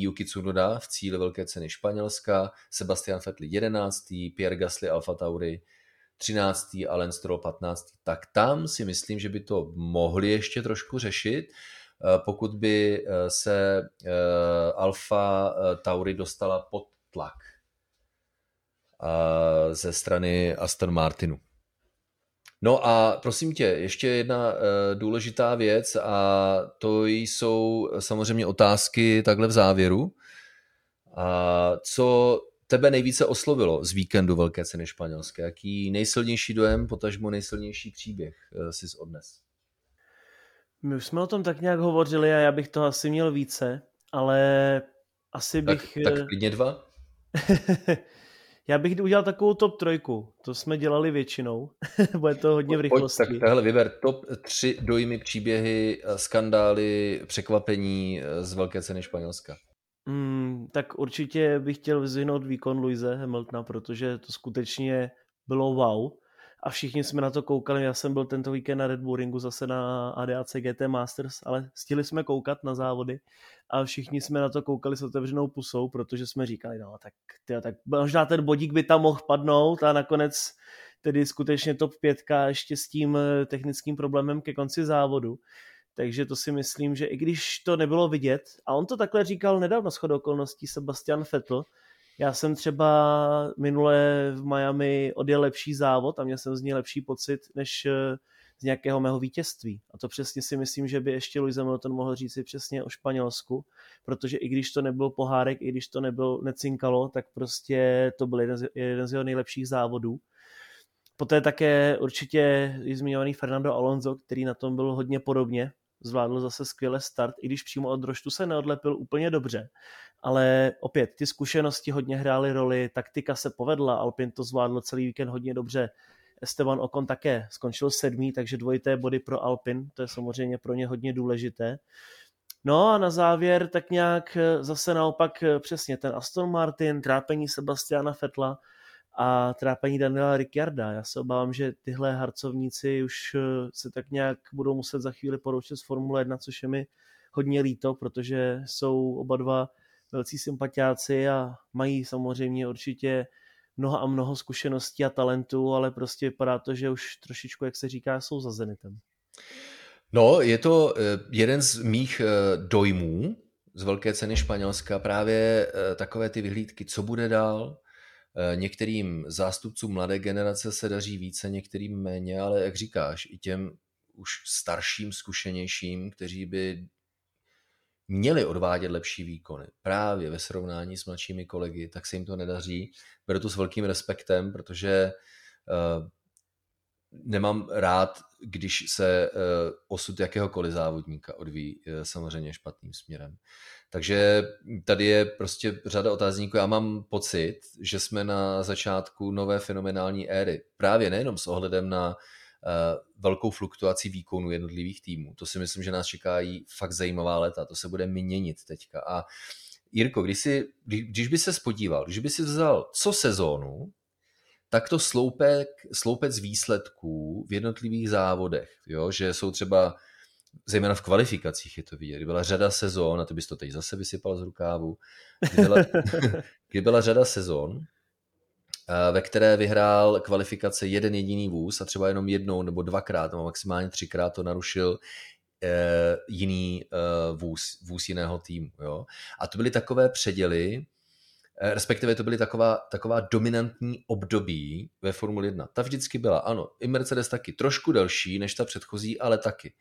Yuki Tsunoda v cíli velké ceny Španělska, Sebastian Vettel 11. Pierre Gasly Alfa Tauri 13. a Lance Stroll 15. Tak tam si myslím, že by to mohli ještě trošku řešit, pokud by se Alfa Tauri dostala pod tlak ze strany Aston Martinu. No a prosím tě, ještě jedna důležitá věc a to jsou samozřejmě otázky takhle v závěru. A co tebe nejvíce oslovilo z víkendu velké ceny španělské? Jaký nejsilnější dojem, potažmo nejsilnější příběh jsi odnes? My už jsme o tom tak nějak hovořili a já bych toho asi měl více, ale asi bych... Tak klidně 2? Já bych udělal takovou top 3, to jsme dělali většinou, bude to hodně v rychlosti. Tak tahle vyber top 3 dojmy, příběhy, skandály, překvapení z velké ceny Španělska. Tak určitě bych chtěl vyzvihnout výkon Lewise Hamiltona, protože to skutečně bylo wow a všichni jsme na to koukali, já jsem byl tento víkend na Red Bull Ringu zase na ADAC GT Masters, ale stihli jsme koukat na závody a všichni jsme na to koukali s otevřenou pusou, protože jsme říkali, no tak možná ten bodík by tam mohl padnout a nakonec tedy skutečně top 5 ještě s tím technickým problémem ke konci závodu. Takže to si myslím, že i když to nebylo vidět, a on to takhle říkal nedávno shodou okolností Sebastian Vettel, já jsem třeba minule v Miami odjel lepší závod a měl jsem z něj lepší pocit, než z nějakého mého vítězství. A to přesně si myslím, že by ještě Lewis Hamilton mohl říct si přesně o Španělsku, protože i když to nebyl pohárek, i když to necinkalo, tak prostě to byl jeden z jeho nejlepších závodů. Poté také určitě zmiňovaný Fernando Alonso, který na tom byl hodně podobně, zvládl zase skvěle start, i když přímo od roštu se neodlepil úplně dobře. Ale opět, ty zkušenosti hodně hrály roli, taktika se povedla, Alpine to zvládl celý víkend hodně dobře. Esteban Ocon také skončil 7, takže 2 body pro Alpine, to je samozřejmě pro ně hodně důležité. No a na závěr tak nějak zase naopak přesně ten Aston Martin, trápení Sebastiana Vettela a trápení Daniela Ricciarda. Já se obávám, že tyhle harcovníci už se tak nějak budou muset za chvíli poroučet z Formule 1, což je mi hodně líto, protože jsou oba dva velcí sympatiáci a mají samozřejmě určitě mnoho a mnoho zkušeností a talentů, ale prostě vypadá to, že už trošičku, jak se říká, jsou za zenitem. No, je to jeden z mých dojmů z velké ceny Španělska, právě takové ty vyhlídky, co bude dál. Některým zástupcům mladé generace se daří více, některým méně, ale jak říkáš, i těm už starším, zkušenějším, kteří by měli odvádět lepší výkony právě ve srovnání s mladšími kolegy, tak se jim to nedaří. Beru to s velkým respektem, protože nemám rád, když se osud jakéhokoliv závodníka odvíjí samozřejmě špatným směrem. Takže tady je prostě řada otázníků. Já mám pocit, že jsme na začátku nové fenomenální éry. Právě nejenom s ohledem na velkou fluktuaci výkonu jednotlivých týmů. To si myslím, že nás čekají fakt zajímavá léta. To se bude měnit teďka. A Jirko, když by se spodíval, když by si vzal co sezónu, tak to sloupec výsledků v jednotlivých závodech, jo? Že jsou třeba, zejména v kvalifikacích je to vidět, kdy byla řada sezón, a ty bys to teď zase vysypal z rukávu, kdy byla řada sezón, ve které vyhrál kvalifikace jeden jediný vůz a třeba jenom jednou nebo dvakrát, nebo maximálně třikrát to narušil jiný vůz jiného týmu. Jo? A to byly takové předěly, respektive to byly taková dominantní období ve Formuli 1. Ta vždycky byla, ano, i Mercedes taky, trošku delší než ta předchozí, ale taky.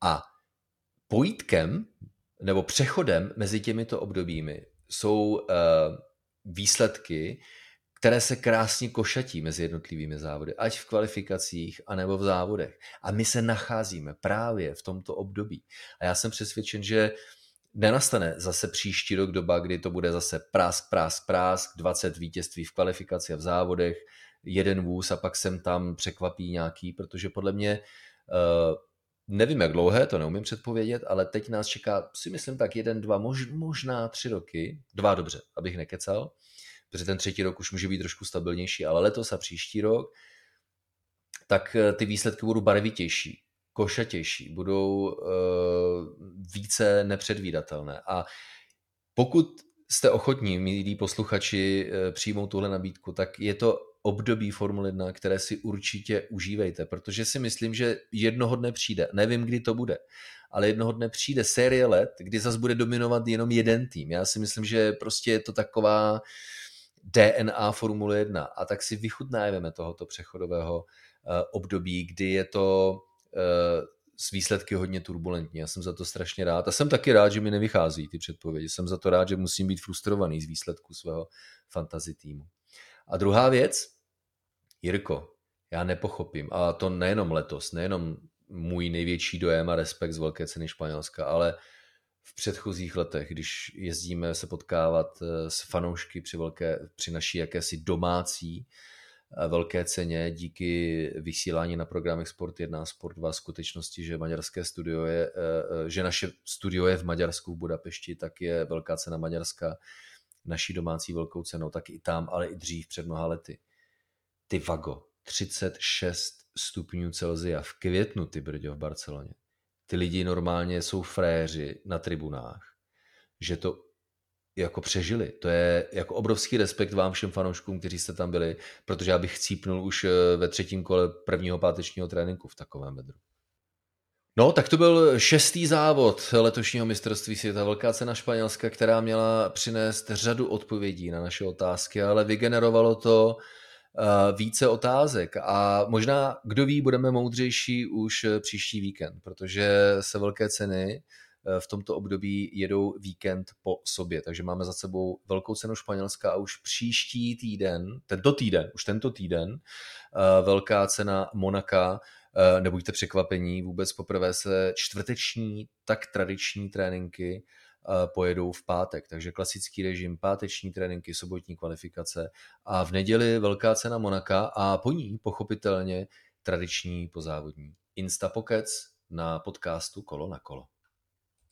A pojítkem nebo přechodem mezi těmito obdobími jsou výsledky, které se krásně košatí mezi jednotlivými závody, ať v kvalifikacích, anebo v závodech. A my se nacházíme právě v tomto období. A já jsem přesvědčen, že nenastane zase příští rok doba, kdy to bude zase prásk, 20 vítězství v kvalifikaci a v závodech, jeden vůz a pak sem tam překvapí nějaký, protože podle mě, nevím jak dlouhé, to neumím předpovědět, ale teď nás čeká, si myslím tak 1, 2, možná 3 roky, 2 dobře, abych nekecal, protože ten 3. rok už může být trošku stabilnější, ale letos a příští rok, tak ty výsledky budou barvitější, košatější, budou více nepředvídatelné. A pokud jste ochotní, milí posluchači, přijmout tuhle nabídku, tak je to období Formule 1, které si určitě užívejte, protože si myslím, že jednoho dne přijde, nevím, kdy to bude, ale jednoho dne přijde série let, kdy zas bude dominovat jenom jeden tým. Já si myslím, že prostě je to taková DNA Formule 1 a tak si vychutnájeme tohoto přechodového období, kdy je to s výsledky hodně turbulentní. Já jsem za to strašně rád. A jsem taky rád, že mi nevychází ty předpovědi. Jsem za to rád, že musím být frustrovaný z výsledku svého fantasy týmu. A druhá věc, Jirko, já nepochopím, a to nejenom letos, nejenom můj největší dojem a respekt z Velké ceny Španělska, ale v předchozích letech, když jezdíme se potkávat s fanoušky při naší jakési domácí Velké ceně díky vysílání na programech Sport 1, Sport 2 skutečnosti, že naše studio je v Maďarsku v Budapešti, tak je Velká cena Maďarska naší domácí velkou cenou, tak i tam, ale i dřív před mnoha lety. Ty vago, 36 stupňů Celsia v květnu, ty brďo, v Barceloně. Ty lidi normálně jsou fréři na tribunách, že to jako přežili. To je jako obrovský respekt vám všem fanouškům, kteří jste tam byli, protože já bych chcípnul už ve 3. kole 1. pátečního tréninku v takovém vedru. No, tak to byl 6. závod letošního mistrovství světa, Velká cena Španělska, která měla přinést řadu odpovědí na naše otázky, ale vygenerovalo to více otázek a možná, kdo ví, budeme moudřejší už příští víkend, protože se Velké ceny v tomto období jedou víkend po sobě, takže máme za sebou Velkou cenu Španělska a už příští týden, tento týden, Velká cena Monaka. Nebuďte překvapení, vůbec poprvé se čtvrteční, tak tradiční tréninky pojedou v pátek, takže klasický režim, páteční tréninky, sobotní kvalifikace a v neděli Velká cena Monaka a po ní pochopitelně tradiční pozávodní Instapokec na podcastu Kolo na kolo.